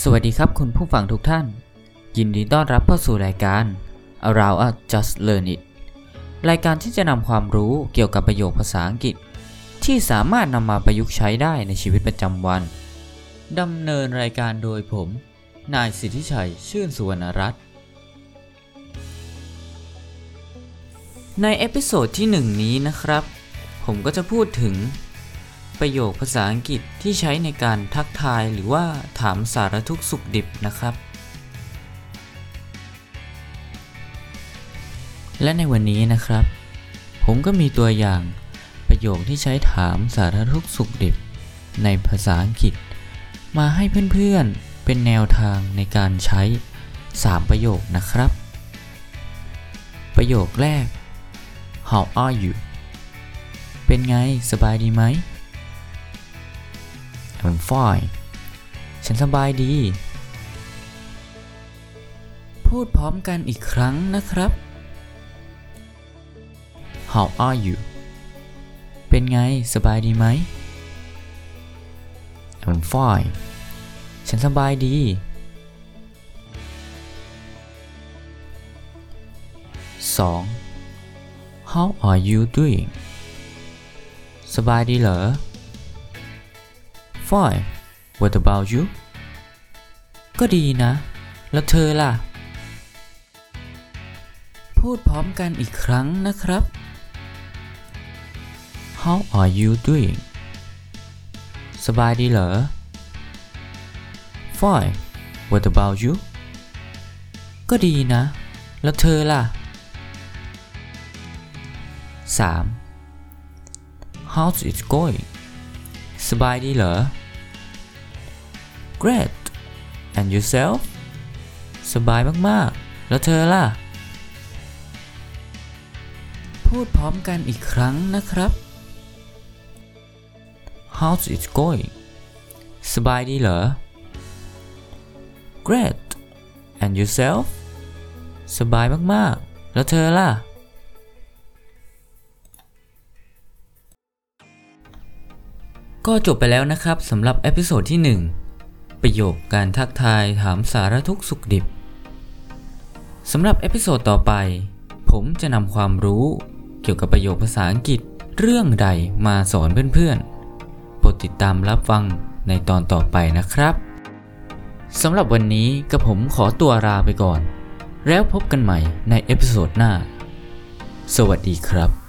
สวัสดีครับคุณผู้ฟังทุกท่านยินดีต้อนรับเข้าสู่รายการ our just learn it รายการที่จะนำความรู้เกี่ยวกับประโยคภาษาอังกฤษที่สามารถนำมาประยุกต์ใช้ได้ในชีวิตประจำวันดำเนินรายการโดยผมนายสิทธิชัยชื่นสุวรรณรัตน์ในเอพิโซดที่1นี้นะครับผมก็จะพูดถึงประโยคภาษาอังกฤษที่ใช้ในการทักทายหรือว่าถามสารทุกข์สุขดิบนะครับและในวันนี้นะครับผมก็มีตัวอย่างประโยคที่ใช้ถามสารทุกข์สุขดิบในภาษาอังกฤษมาให้เพื่อนๆเป็นแนวทางในการใช้3ประโยคนะครับประโยคแรก How are you เป็นไงสบายดีไหม I'm fine ฉันสบายดีพูดพร้อมกันอีกครั้งนะครับ How are you เป็นไงสบายดีไหม I'm fine ฉันสบายดี2. How are you doing? สบายดีเหรอ Fine. What about you? ก็ดีนะแล้วเธอล่ะพูดพร้อมกันอีกครั้งนะครับ How are you doing? สบายดีเหรอ Fine. What about you? ก็ดีนะแล้วเธอล่ะ3. How's it going? สบายดีเหรอ Great. And yourself? สบายมากๆแล้วเธอล่ะพูดพร้อมกันอีกครั้งนะครับ How's it going? สบายดีเหรอ Great. And yourself? สบายมากๆแล้วเธอล่ะก็จบไปแล้วนะครับสำหรับเอพิโซดที่1ประโยคการทักทายถามสารทุกข์สุขดิบสำหรับเอพิโซดต่อไปผมจะนำความรู้เกี่ยวกับประโยคภาษาอังกฤษเรื่องใดมาสอนเพื่อนๆโปรดติดตามรับฟังในตอนต่อไปนะครับสำหรับวันนี้กระผมขอตัวลาไปก่อนแล้วพบกันใหม่ในเอพิโซดหน้าสวัสดีครับ